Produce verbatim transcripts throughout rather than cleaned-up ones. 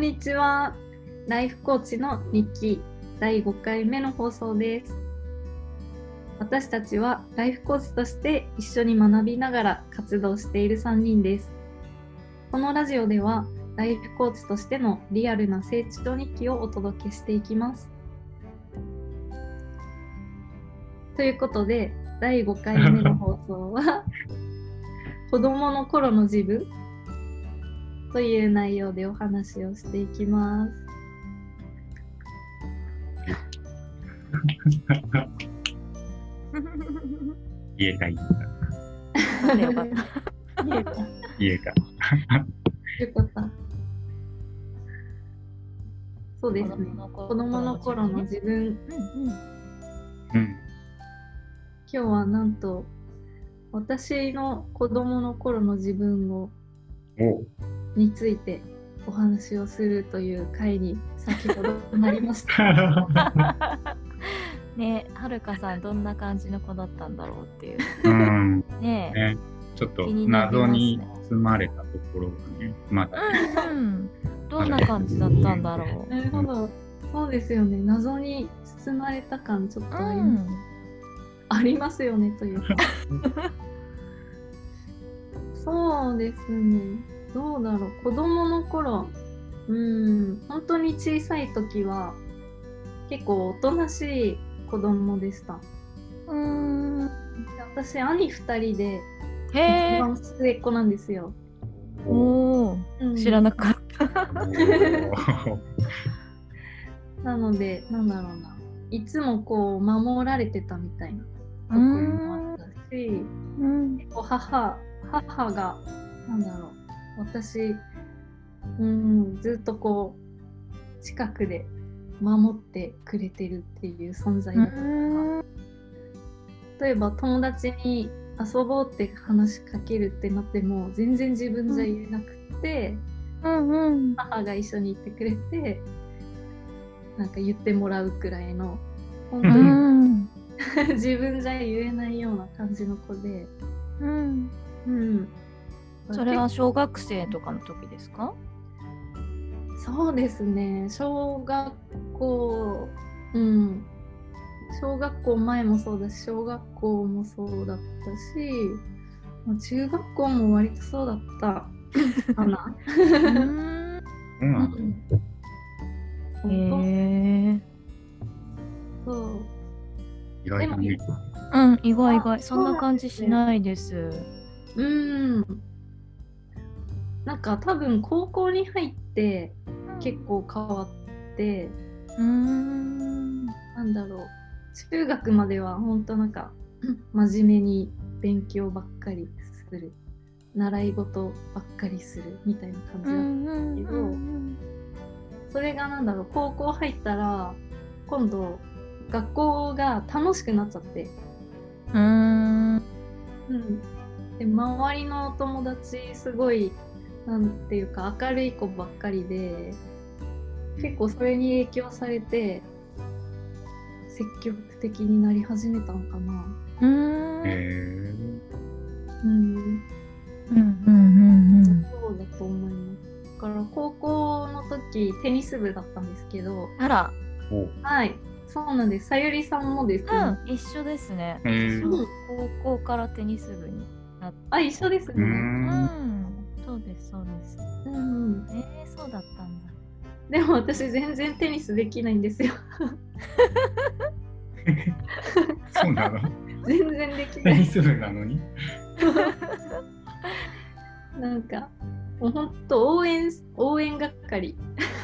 んにちは。ライフコーチの日記だいごかいめの放送です。私たちはライフコーチとして一緒に学びながら活動しているさんにんです。このラジオではライフコーチとしてのリアルな成長日記をお届けしていきます。ということでだいごかいめの放送は子供の頃の自分という内容でお話をしていきます。家か家か。よかった。家か。家か。よかった。そうですね。子供の頃の自分。うんうん。今日はなんと私の子供の頃の自分を。お。についてお話をするという回に先ほどなりましたねえ、はるかさんどんな感じの子だったんだろうっていう、うんねえね、ちょっと謎に包まれたところがね、まだうん、どんな感じだったんだろうなるほど、そうですよね、謎に包まれた感ちょっとあります、うん、ありますよねというかそうですね、どうだろう、子供の頃、うーん、本当に小さい時は結構おとなしい子供でした。うーん、私兄ふたりで一番末っ子なんですよ。おー、うん、知らなかったなので、なんだろうな、いつもこう守られてたみたいなところもあったし、うん、結構母、母がなんだろう、私、うん、ずっとこう近くで守ってくれてるっていう存在だったから、例えば友達に遊ぼうって話しかけるってなっても全然自分じゃ言えなくて、うんうんうん、母が一緒に行ってくれてなんか言ってもらうくらいの本当に、うん、自分じゃ言えないような感じの子で、うんうん、それは小学生とかの時ですか？そうですね、小学校、うん、小学校前もそうだし、小学校もそうだったし、中学校も割とそうだったかな。うん。へえ。そう。意外だね。うん、意外意外、そんな感じしないです。うん。なんか多分高校に入って結構変わって、うーん、なんだろう、中学までは本当なんか真面目に勉強ばっかりする、習い事ばっかりするみたいな感じだったけど、うんうんうん、それがなんだろう、高校入ったら今度学校が楽しくなっちゃって、うーん、うん、で周りのお友達すごいなんていうか明るい子ばっかりで、結構それに影響されて積極的になり始めたのかな。うーん、えー、うんうんうんうんうん、そうだと思います。だから高校の時テニス部だったんですけど、あら、はい、そうなんです。さゆりさんもですね、うん、一緒ですね、私も高校からテニス部になって、あ、一緒ですね、うん、そうですそうです、うん、えー、そうだったんだ。でも私全然テニスできないんですよそうなの？全然できない、テニス部なのになんかもうほんと応援、応援係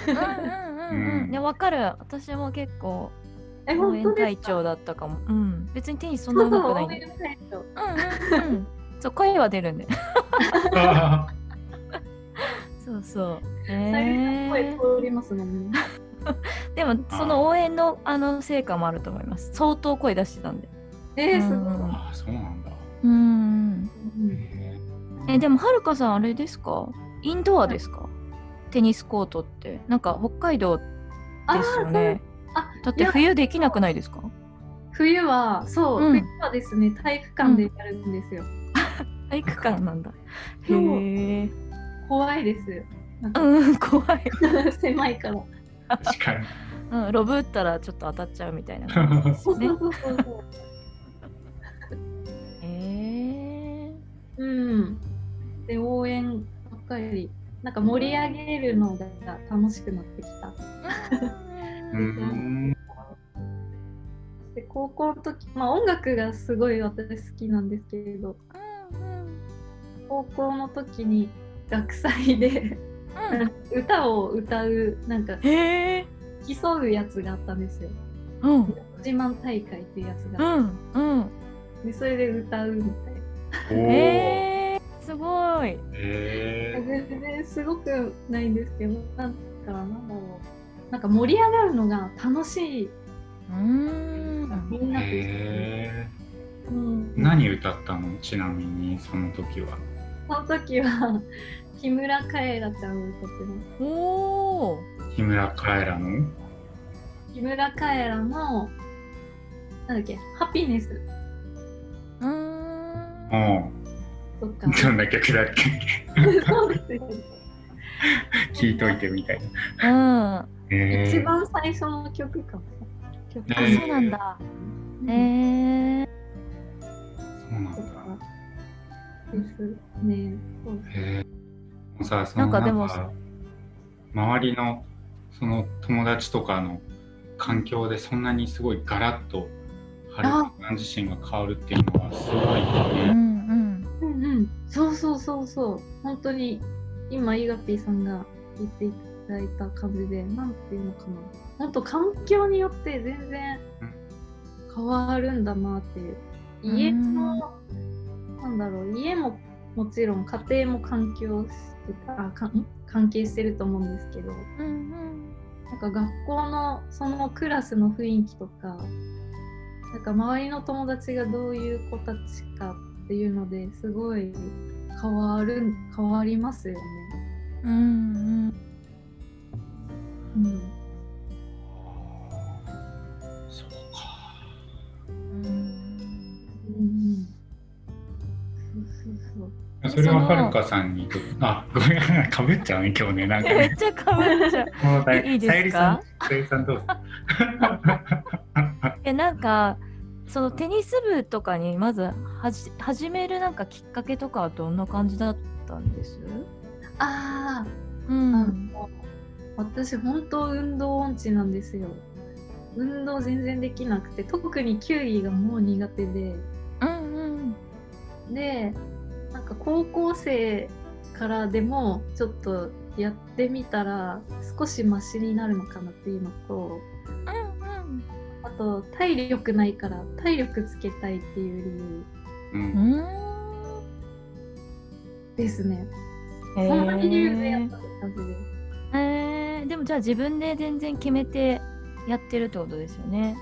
うんうんうんうん、ね、わかる、私も結構応援隊長だったかも、うん、別にテニスそんな上手くないんで、そうそう、応援隊長、うんうんうんそう、声は出るんでそうそう、えー、声通りますもんねでもその応援のあの成果もあると思います。相当声出してたんで、えー、すごい、あ、そうなんだ、うーん、えー、でもはるかさんあれですか、インドアですか、はい、テニスコートってなんか北海道ですよね。ああ、だって冬できなくないですか？冬はそう、うん、冬はですね、体育館でやるんですよ、うん、体育館なんだ、へえ、怖いです。うん怖い狭いから確かに、うん、ロブったらちょっと当たっちゃうみたいな感じですねえー、うんで応援ばっかりなんか盛り上げるのが楽しくなってきたうんで高校の時、まあ、音楽がすごい私好きなんですけれど、うんうん、高校の時に学祭でうん、歌を歌うなんか競うやつがあったんですよ、うん、自慢大会っていうやつがあった、うんうん、でそれで歌うみたいなへーすごい全然すごくないんですけどなんかなんだろうなんか盛り上がるのが楽しいうんみんなとして、ねうん、何歌ったのちなみにその時はその時は木村カエラちゃんを歌ってます。おー木村カエラの木村カエラのなんだっけハピネスうーんおそっかどんな曲だっけそうですよ聴いといてみたいなうん、えー、一番最初の曲かも曲、えー、そうなんだへ、えーそうなんだですねそうです、えーさそのなんかなんか周りのその友達とかの環境でそんなにすごいガラッと春さん自身が変わるっていうのはすごいねうんうん、うんうん、そうそうそうそう本当に今イガピーさんが言っていただいた感じでなんていうのかななんと環境によって全然変わるんだなっていう家のなんだろう家ももちろん家庭も環境してたか関係してると思うんですけど、うんうん、なんか学校のそのクラスの雰囲気とか、なんか周りの友達がどういう子たちかっていうのですごい変わる変わりますよね。うんうん。うん。そうか。うん。うん。そうそうそう。それははるかさんにあごめんかぶっちゃうね今日ねなんかねめっちゃかぶっちゃういいですかさゆりさんさゆりさんどうぞえなんかそのテニス部とかにまずはじ始めるなんかきっかけとかはどんな感じだったんですあーうん私本当運動音痴なんですよ運動全然できなくて特に球技がもう苦手でうんうんでなんか高校生からでもちょっとやってみたら少しマシになるのかなっていうのと、うんうん、あと体力ないから体力つけたいっていう理由、うん、ですねそんな理由でやった感じです、えー、でもじゃあ自分で全然決めてやってるってことですよね、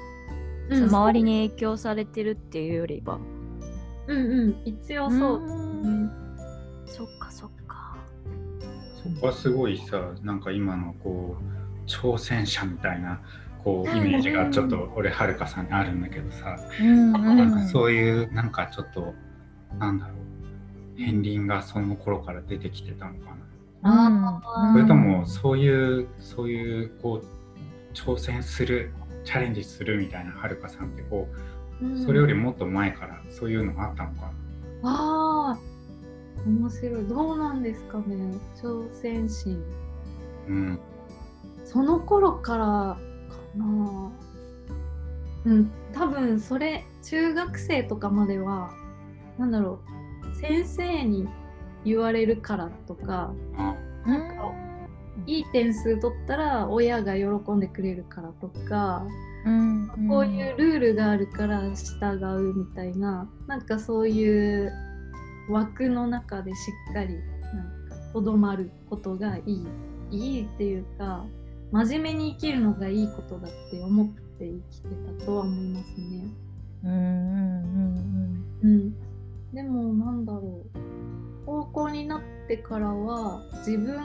うん、その周りに影響されてるっていうよりはうんうん一応そう、うん、そっかそっかそこはすごいさなんか今のこう挑戦者みたいなこうイメージがちょっと俺はるかさんにあるんだけどさ、うんうん、なんかそういうなんかちょっとなんだろう片鱗がその頃から出てきてたのかな、うん、それともそういうそういうこう挑戦するチャレンジするみたいなはるかさんってこうそれよりもっと前からそういうのがあったのかな、うん、あー面白いどうなんですかね挑戦心、うん、その頃からかなうん多分それ中学生とかまではなんだろう先生に言われるからとか、うん、なんかいい点数取ったら親が喜んでくれるからとかうんうん、こういうルールがあるから従うみたいななんかそういう枠の中でしっかりなんかとどまることがいいいいっていうか真面目に生きるのがいいことだって思って生きてたとは思いますねうんうんうんうん、うん、でもなんだろう高校になってからは自分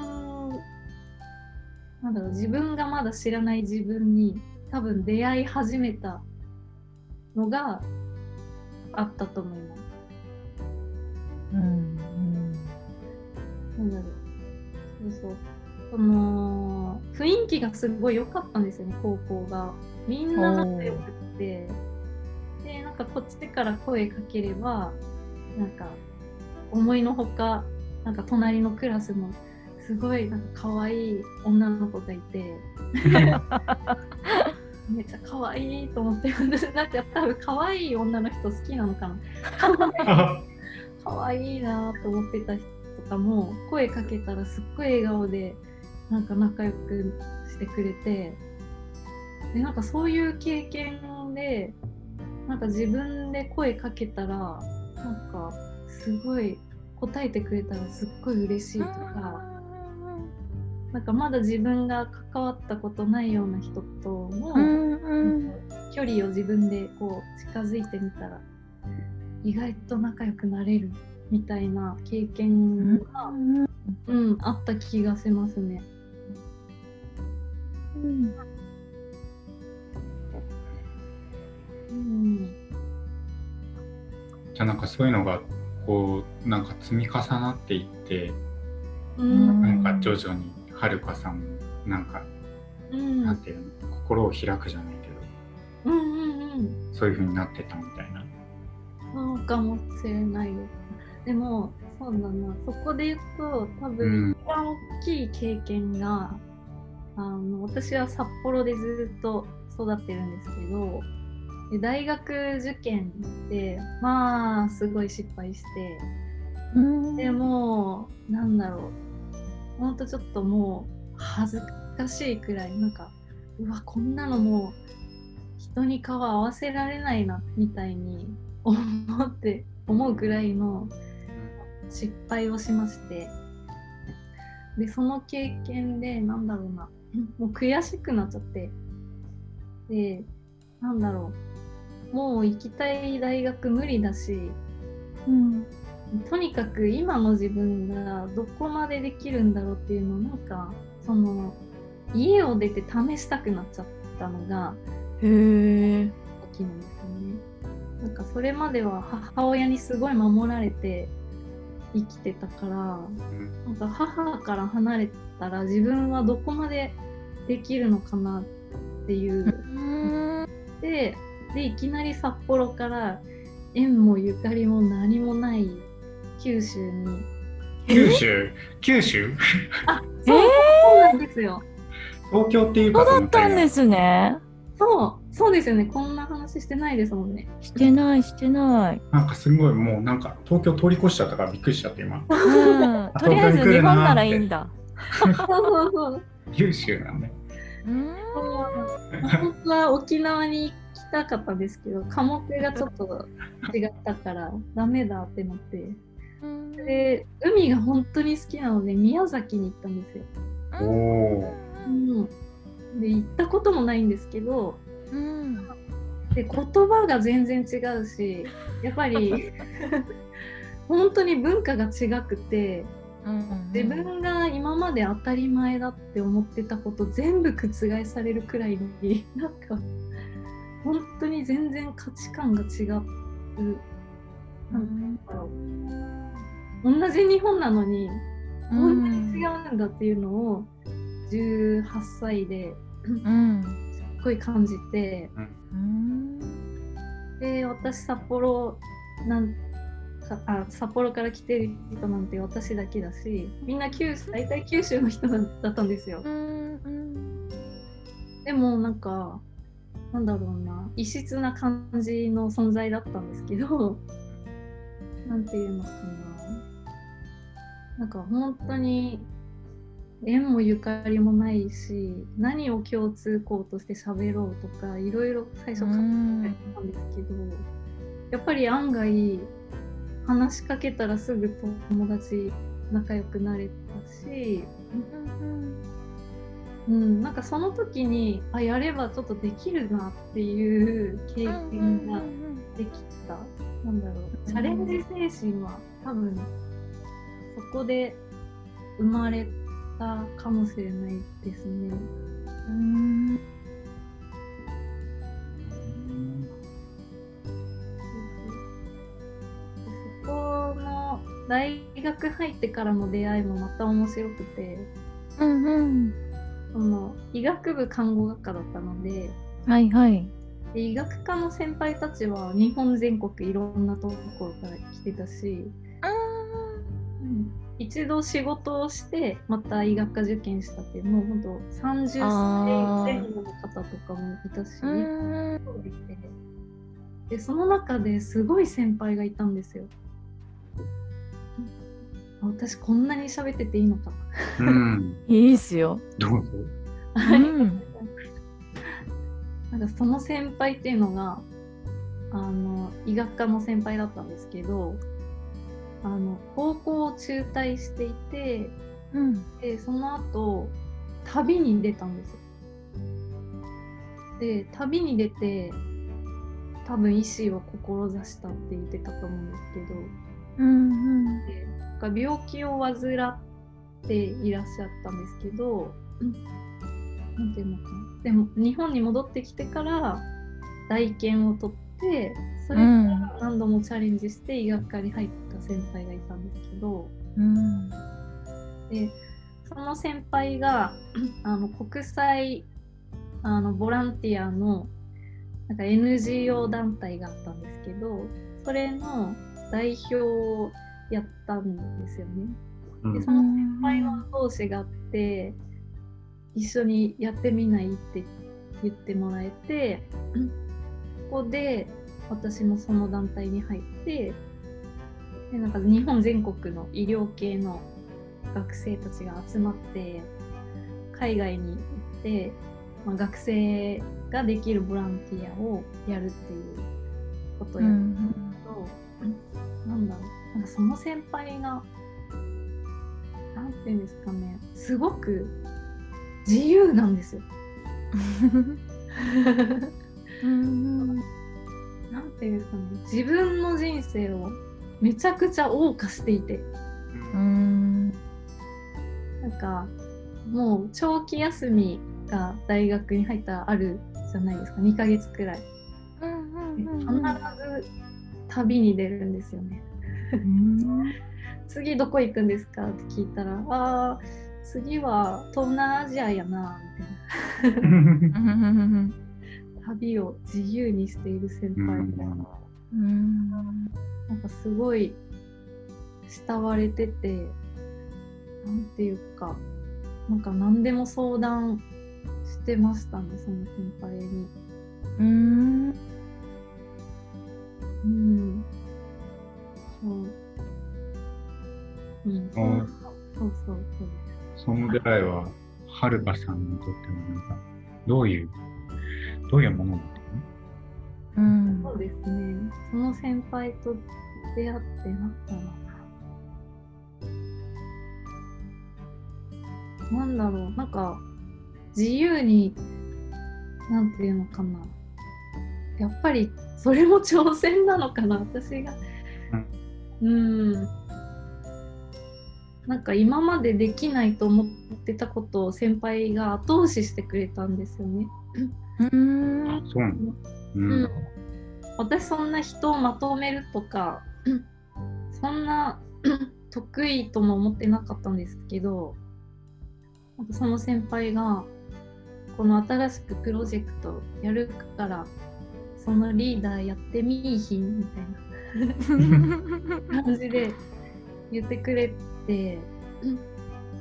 なんだろう自分がまだ知らない自分に多分出会い始めたのがあったと思います。うんうん。なんだろう。そうそう。その雰囲気がすごい良かったんですよね、高校が。みんな仲良くて、でなんかこっちから声かければなんか思いのほかなんか隣のクラスのすごいなんか可愛い女の子がいてめっちゃ可愛いと思ってなんか多分可愛い女の人好きなのかな可愛いなと思ってた人とかも声かけたらすっごい笑顔でなんか仲良くしてくれて、でなんかそういう経験でなんか自分で声かけたらなんかすごい答えてくれたらすっごい嬉しいとか、なんかまだ自分が関わったことないような人とも距離を自分でこう近づいてみたら意外と仲良くなれるみたいな経験が、うんうん、あった気がしますね、うんうん、じゃあなんかそういうのがこうなんか積み重なっていって、うん、なんか徐々にはるかさんもなんか、うん、なんていうの心を開くじゃないけど、うんうんうん、そういう風になってたみたいなそうかもしれないです。でもそうだな、そこで言うと多分一番大きい経験が、うん、あの私は札幌でずっと育ってるんですけど、で大学受験でまあすごい失敗して、うん、でもうなんだろうほんとちょっともう恥ずかしいくらいなんかうわこんなのもう人に顔合わせられないなみたいに思って思うくらいの失敗をしまして、でその経験でなんだろうなもう悔しくなっちゃって、でなんだろうもう行きたい大学無理だし、うん、とにかく今の自分がどこまでできるんだろうっていうのをなんかその家を出て試したくなっちゃったのがへー大きいんですよね。なんかそれまでは母親にすごい守られて生きてたから、なんか母から離れたら自分はどこまでできるのかなっていうで、でいきなり札幌から縁もゆかりも何もない九州に九州九州あ、そう、えー、そうなんですよ。東京っていうかそうだったんですね。そう、そうですよね。こんな話してないですもんね。してないしてない。なんかすごいもうなんか東京通り越しちゃったからびっくりしちゃって今。うん、とりあえず日本ならいいんだ。そうそうそう。九州なんで。うん。本当は沖縄に行きたかったんですけど、科目がちょっと違ったからダメだってなって。で、海が本当に好きなので宮崎に行ったんですよ。おお。うん。で行ったこともないんですけど、うん、で言葉が全然違うしやっぱり本当に文化が違くて、うんうん、自分が今まで当たり前だって思ってたこと全部覆されるくらいになんか本当に全然価値観が違う、なんか同じ日本なのにこんなに違うんだっていうのをじゅうはっさいで、うん、すっごい感じて、うん、で私札幌なんかあ札幌から来てる人なんて私だけだし、みんな九州大体九州の人だったんですよ、うん、でもなんかなんだろうな異質な感じの存在だったんですけど、なんていうのかな、なんか本当に縁もゆかりもないし何を共通項として喋ろうとかいろいろ最初考えたんですけど、やっぱり案外話しかけたらすぐ友達仲良くなれたし、うん、うん、なんかその時にあやればちょっとできるなっていう経験ができた、なんだろうチャレンジ精神は多分そこで生まれかもしれないですね。うーん。そこの大学入ってからの出会いもまた面白くて、うんうん。その医学部看護学科だったので、はいはい。で医学科の先輩たちは日本全国いろんなところから来てたし、あうん、一度仕事をしてまた医学科受験したってもうほんとさんじゅっさいぜん後の方とかもいたし、ね、でその中ですごい先輩がいたんですよ。私こんなに喋ってていいのかな、うん、いいっすよどうぞなんかその先輩っていうのがあの医学科の先輩だったんですけど、あの高校を中退していて、うん、でその後旅に出たんですよ。で旅に出て多分医師を志したって言ってたと思うんですけど、うんうん、で病気を患っていらっしゃったんですけど、なんていうのかな、でも日本に戻ってきてから大研を取ってそれから何度もチャレンジして医学科に入った先輩がいたんですけど、うん、でその先輩があの国際あのボランティアのなんか エヌジーオー 団体があったんですけど、それの代表をやったんですよね。でその先輩の同士があって一緒にやってみないって言ってもらえて、ここで私もその団体に入って、でなんか日本全国の医療系の学生たちが集まって海外に行って、まあ、学生ができるボランティアをやるっていうことをやったんですけど、うん、なんだろう、なんかその先輩がなんていうんですかね、すごく自由なんですようんなんていうんですかね、自分の人生をめちゃくちゃ謳歌していて、うーんなんかもう長期休みが大学に入ったらあるじゃないですか、にかげつくらい、うんうんうんうん、必ず旅に出るんですよね次どこ行くんですかって聞いたら、あ次は東南アジアやなみたいな旅を自由にしている先輩が、うーんなんかすごい慕われてて、なんていうかなんか何でも相談してましたね、その先輩に。うーんうんそううん、そうそうそうそう。その出会いははるかさんにとってもなんかどういうどういうものだったの？うん、そうですね。その先輩と出会ってなったのかな。なんだろう、なんか自由になんていうのかな。やっぱりそれも挑戦なのかな、私が。うん、なんか今までできないと思ってたことを先輩が後押ししてくれたんですよね。うーん、そうなの。うん。私そんな人をまとめるとか、そんな得意とも思ってなかったんですけど、なんかその先輩がこの新しくプロジェクトやるからそのリーダーやってみいひんみたいな。感じで言ってくれて、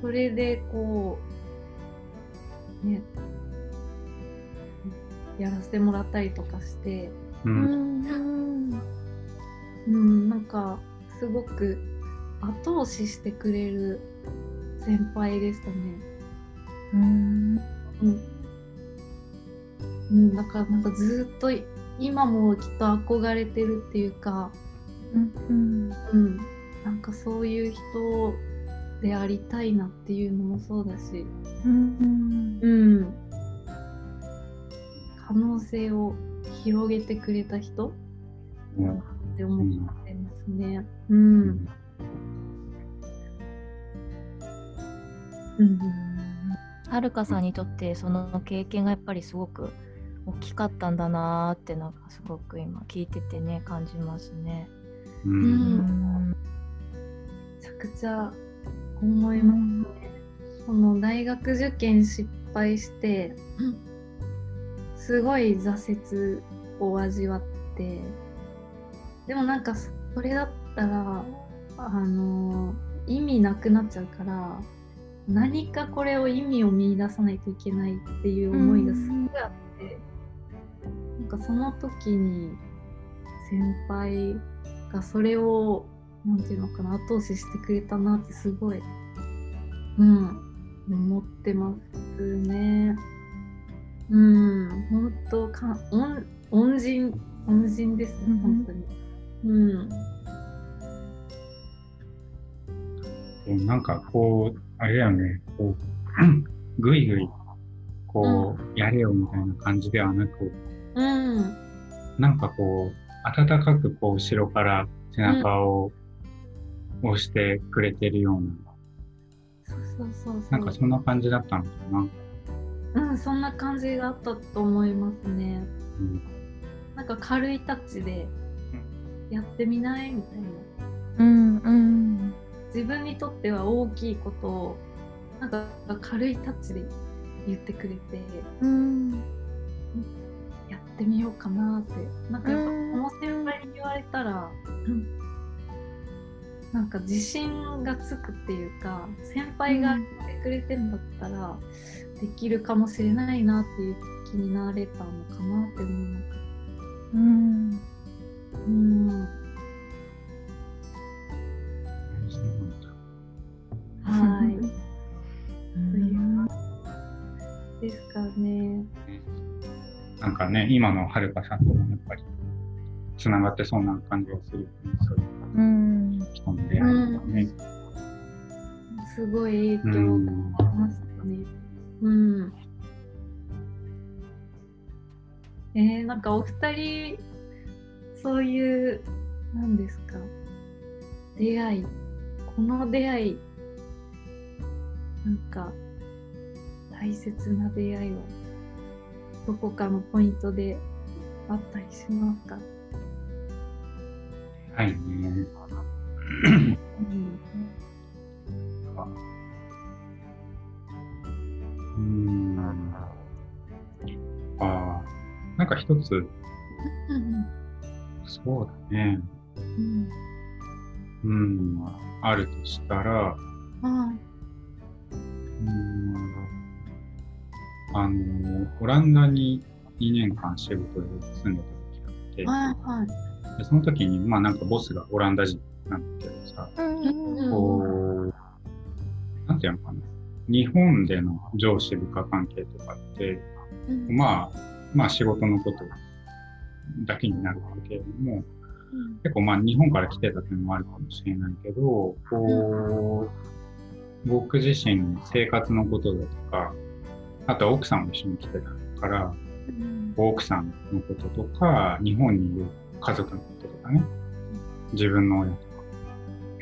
それでこうねやらせてもらったりとかして、うん、うんうんなんかすごく後押ししてくれる先輩でしたね。うんうんだからなんかずっと今もきっと憧れてるっていうか、うんうんうん、なんかそういう人でありたいなっていうのもそうだし、うんうんうん、可能性を広げてくれた人、うん、って思ってますね。うんうんうん、はるかさんにとってその経験がやっぱりすごく大きかったんだなーってなんかすごく今聞いててね感じますね。うん、うん、めちゃくちゃ思いますね。その大学受験失敗して、うん、すごい挫折を味わって、でもなんかそれだったらあの意味なくなっちゃうから、何かこれを意味を見出さないといけないっていう思いがすごくあって、うん、なんかその時に先輩がそれをなんていうのかな、後押ししてくれたなってすごい、うん、思ってますね。うん、本当か恩恩人恩人ですね、うん、本当に。うん。なんかこうあれだよね、こうぐいぐいこう、うん、やれよみたいな感じではなく、うん、なんかこう温かくこう後ろから背中を押してくれてるような。そうそうそう、なんかそんな感じだったのかな。うん、そんな感じだったと思いますね、うん、なんか軽いタッチでやってみないみたいな、うんうん、自分にとっては大きいことをなんか軽いタッチで言ってくれて、うん、やってみようかなって、なんかやっぱこの先輩に言われたら、うんなんか自信がつくっていうか、先輩が言ってくれてんだったらできるかもしれないなっていう気になれたのかなって思います。うんうんはいというですかね。なんかね、今のはるかさんともやっぱりつながってそうな感じがする。そういううん、人の出会いとかね、うん、すごい影響がありましたね。うん、うん、えー、なんかお二人そういう何ですか出会い、この出会いなんか大切な出会いはどこかのポイントであったりしますか？はいねうんあなんか一つ、うん、そうだねうん、うん、あるとしたらうんあのオランダににねんかん仕事で住んでた時があって、はいはいその時に、まあなんかボスがオランダ人なんだけどさ、うん、こう、なんていうのかな、日本での上司部下関係とかって、うん、まあ、まあ仕事のことだけになるけれども、うん、結構まあ日本から来てたっていうのもあるかもしれないけど、こう、うん、僕自身の生活のことだとか、あとは奥さんも一緒に来てたから、うん、奥さんのこととか、日本にいる家族のこととかね、自分の親とか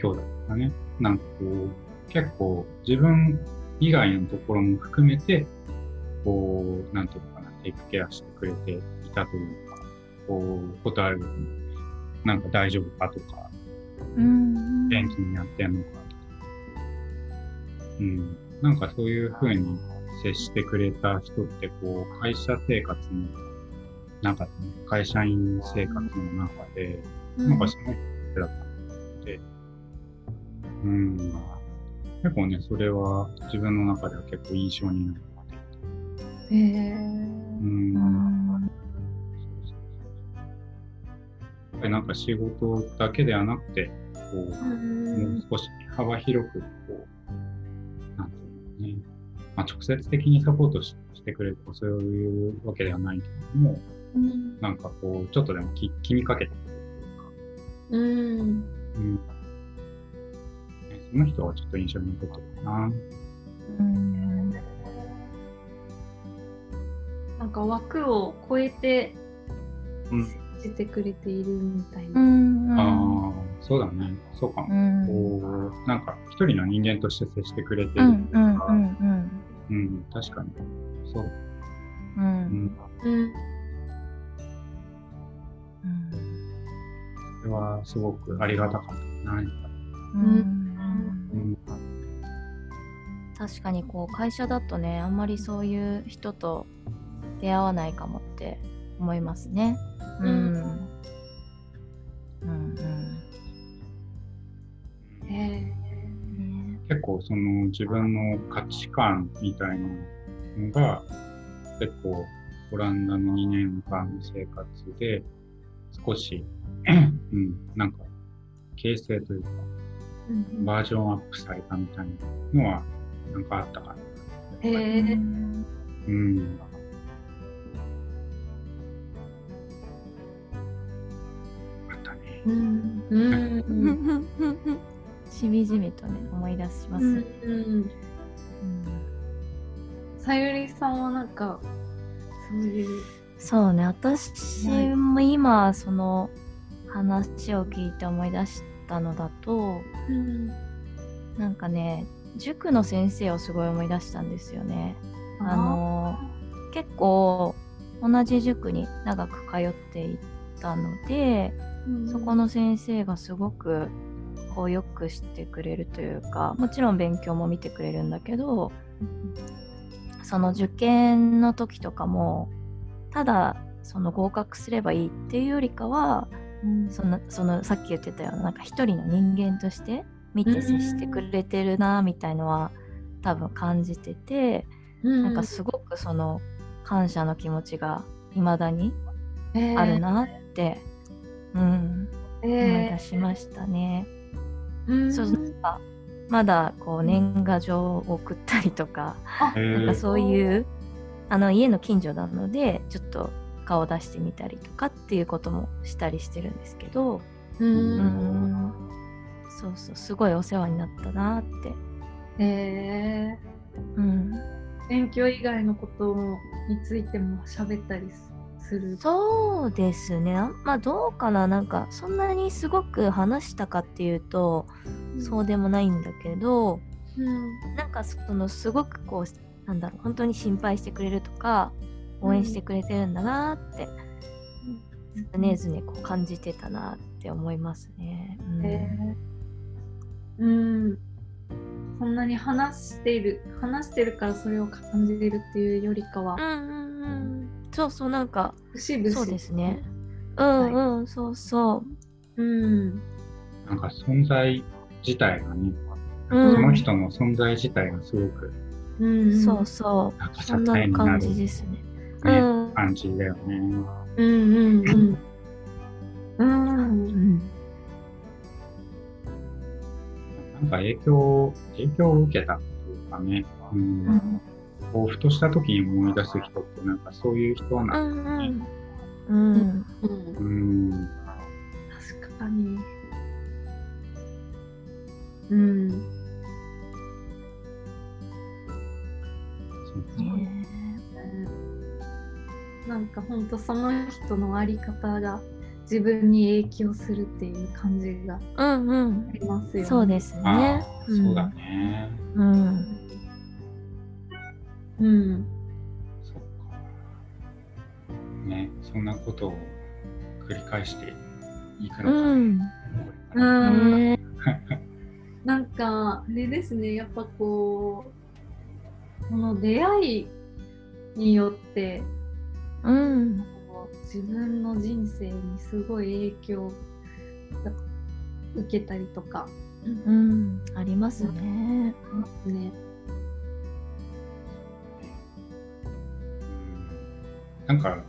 兄弟とかね、なんかこう結構自分以外のところも含めてこうなんていうのかな、テイクケアしてくれていたというか、こうことあるようになんか大丈夫かとか、うん、元気にやってんのかとか、うん、なんかそういう風に接してくれた人ってこう会社生活になんか会社員生活の中で、うん、なんかすごい人だったので、うん、結構ね、それは自分の中では結構印象になっていて、へー、うん、やっぱりなんか仕事だけではなくて、こう、うん、もう少し幅広くこう、なんていうのね、まあ、直接的にサポートしてくれるとかそういうわけではないけども。うん、なんかこうちょっとでもき気にかけてくれるというか、うん、うん、その人はちょっと印象に残ってるかな。うん、なんか枠を超えて接してくれているみたいな。うんうん、ああ、そうだね、そうかも。うん、こうなんか一人の人間として接してくれているとか、うんうんうんうん、うん、確かにそう。うん。うんうんそれはすごくありがたかったな。うんうん、確かにこう会社だとね、あんまりそういう人と出会わないかもって思いますね。うん、うん、うんうん。えー、結構その自分の価値観みたいなのが結構オランダのにねんかんの生活で少し、うん、なんか形成というかバージョンアップされたみたいなのはなんかあったかな。へえー。うん。あったね。うんうんうん、しみじみとね思い出します。うんうん、さゆりさんはなんかそういう。そうね、私も今その話を聞いて思い出したのだと、うん、なんかね塾の先生をすごい思い出したんですよね。あの結構同じ塾に長く通っていたので、うん、そこの先生がすごくこうよく知ってくれるというか、もちろん勉強も見てくれるんだけど、うん、その受験の時とかもただその合格すればいいっていうよりかは、うん、そのそのさっき言ってたようななんか一人の人間として見て接してくれてるなみたいのは多分感じてて、うん、なんかすごくその感謝の気持ちが未だにあるなって、えーうんえー、思い出しましたね。うん、そうなんかまだこう年賀状を送ったりとか、うん、なんかそういうあの家の近所なのでちょっと顔出してみたりとかっていうこともしたりしてるんですけど、うん、うんそうそうすごいお世話になったなって。えー、うん。勉強以外のことについても喋ったりする。そうですね。まあどうかな、なんかそんなにすごく話したかっていうと、うん、そうでもないんだけど、うん、なんかそのすごくこうなんだろう本当に心配してくれるとか応援してくれてるんだなって、うん、常々こう感じてたなって思いますね。うんえーうん、そんなに話している話してるからそれを感じてるっていうよりかは、うんうんうん、そうそうなんか節々そうですね。うんうん、はい、そうそう、うん、なんか存在自体がね、うん、その人の存在自体がすごく、うんうん、そうそうなんかそんな感じですね。ね、うん、感じだよね。うんうんうんうんうん。なんか影響、影響を受けたっていうかね、うんうん、こうふとした時に思い出す人ってなんかそういう人なんだよね。うんうんうんうん、確かに、うん、そうね、なんかほんとその人のあり方が自分に影響するっていう感じがありますよね。うんうん、そうですね。そうだね。うん。うん。そっか。ね、そんなことを繰り返していくのか。うん。うん。なんかあれですね。やっぱこうこの出会いによって。うん。自分の人生にすごい影響を受けたりとか、うん、ありますね。ね。なんか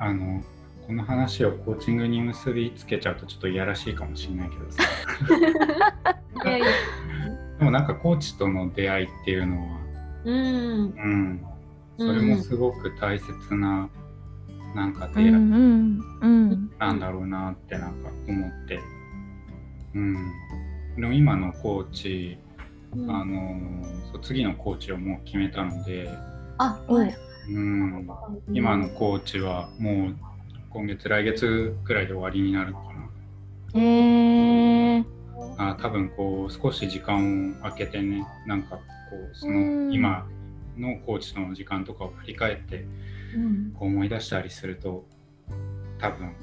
あのこの話をコーチングに結びつけちゃうとちょっといやらしいかもしれないけどさ。いやいやでもなんかコーチとの出会いっていうのは、うん。うんそれもすごく大切ななんか出会いなんだろうなってなんか思って、うん、でも今のコーチ、うん、あのそう次のコーチをもう決めたので、あ、はい、うん、今のコーチはもう今月来月くらいで終わりになるかな。へー。あ、多分こう少し時間を空けてね、なんかこうその今のコーチとの時間とかを振り返って、うん、こう思い出したりすると多分、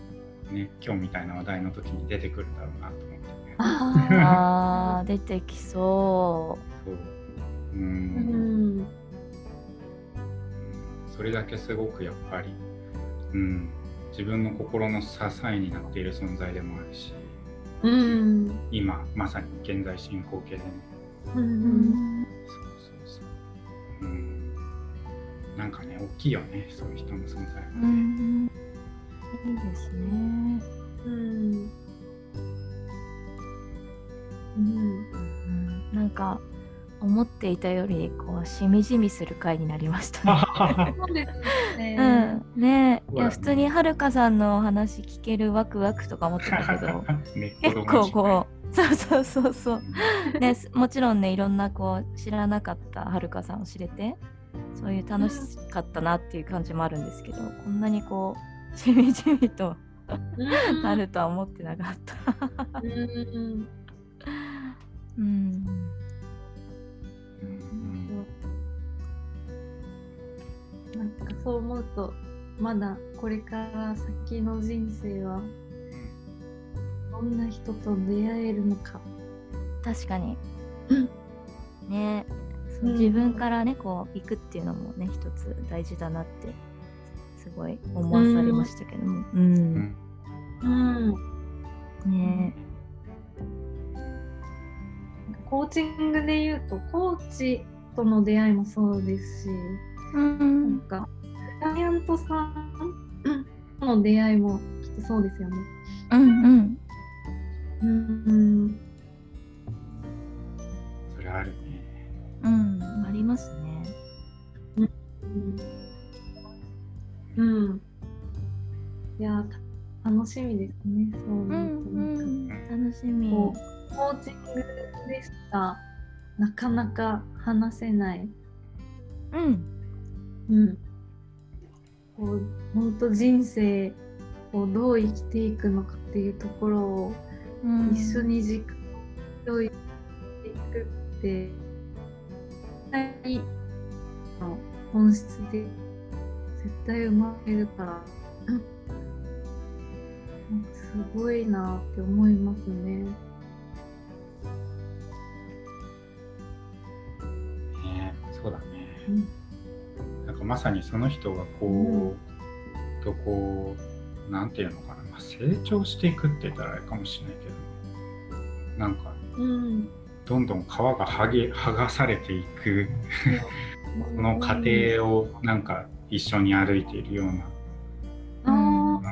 うね、今日みたいな話題の時に出てくるだろうなと思って、ね、ああ出てきそう。そううん、うん、それだけすごくやっぱり、うん、自分の心の支えになっている存在でもあるし、うん、今まさに現在進行形でね、うん、そうそうそう、うん、なんかね大きいよねそういう人の存在はね、うん、いいですね、うんうん、なんか思っていたよりこうしみじみする回になりましたね。そうですね。うん、ねえ、いや普通にはるかさんのお話聞けるワクワクとか思ってたけど、ね、結構こうそうそうそうそうねもちろんねいろんなこう知らなかったはるかさんを知れてそういう楽しかったなっていう感じもあるんですけど、こんなにこうしみじみとなるとは思ってなかった。うん。うんなんかそう思うとまだこれから先の人生はどんな人と出会えるのか確かにねそう、うん、自分からねこう行くっていうのもね一つ大事だなってすごい思わされましたけどもうん、うんうん、ねなんかコーチングで言うとコーチとの出会いもそうですしなんかクライアントさんとの出会いもきっとそうですよね。うんうん。うん。それあるね。うんありますね。うん。うん、いや楽しみですね。そううんうん楽しみ。コーチングでした。なかなか話せない。うん。うん、こう本当人生をどう生きていくのかっていうところを一緒に時間を生きていくって、うん、本質で絶対生まれるからすごいなって思いますね。ねえ、そうだね。うんまさにその人がこう、うん、とこうなんていうのかな、まあ、成長していくって言ったらあれかもしれないけどなんか、うん、どんどん皮が剥げ、剥がされていくこの過程をなんか一緒に歩いているような、うんうん、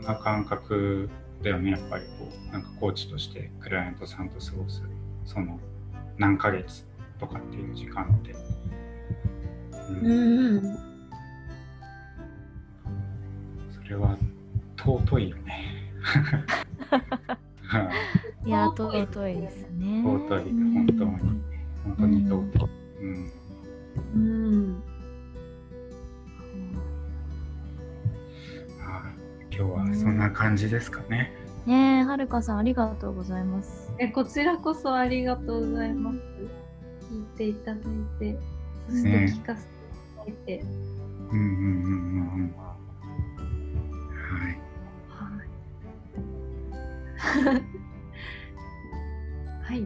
そんな感覚だよねやっぱりこうなんかコーチとしてクライアントさんと過ごすその何ヶ月とかっていう時間ってうん、それは尊いよねいや尊いですね尊い本当に本当に尊い、うんうんうん、あ今日はそんな感じですかね、うん、ねえはるかさんありがとうございます。えこちらこそありがとうございます。聞いていただいてそして聞かせていただいて、ね、うんうんうんうんはいはい、はい、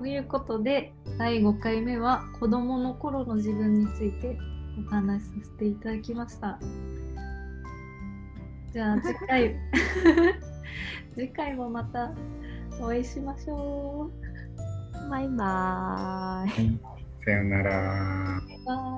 ということでだいごかいめは子どもの頃の自分についてお話しさせていただきました。じゃあ次回次回もまたお会いしましょう。バイバーイさよなら。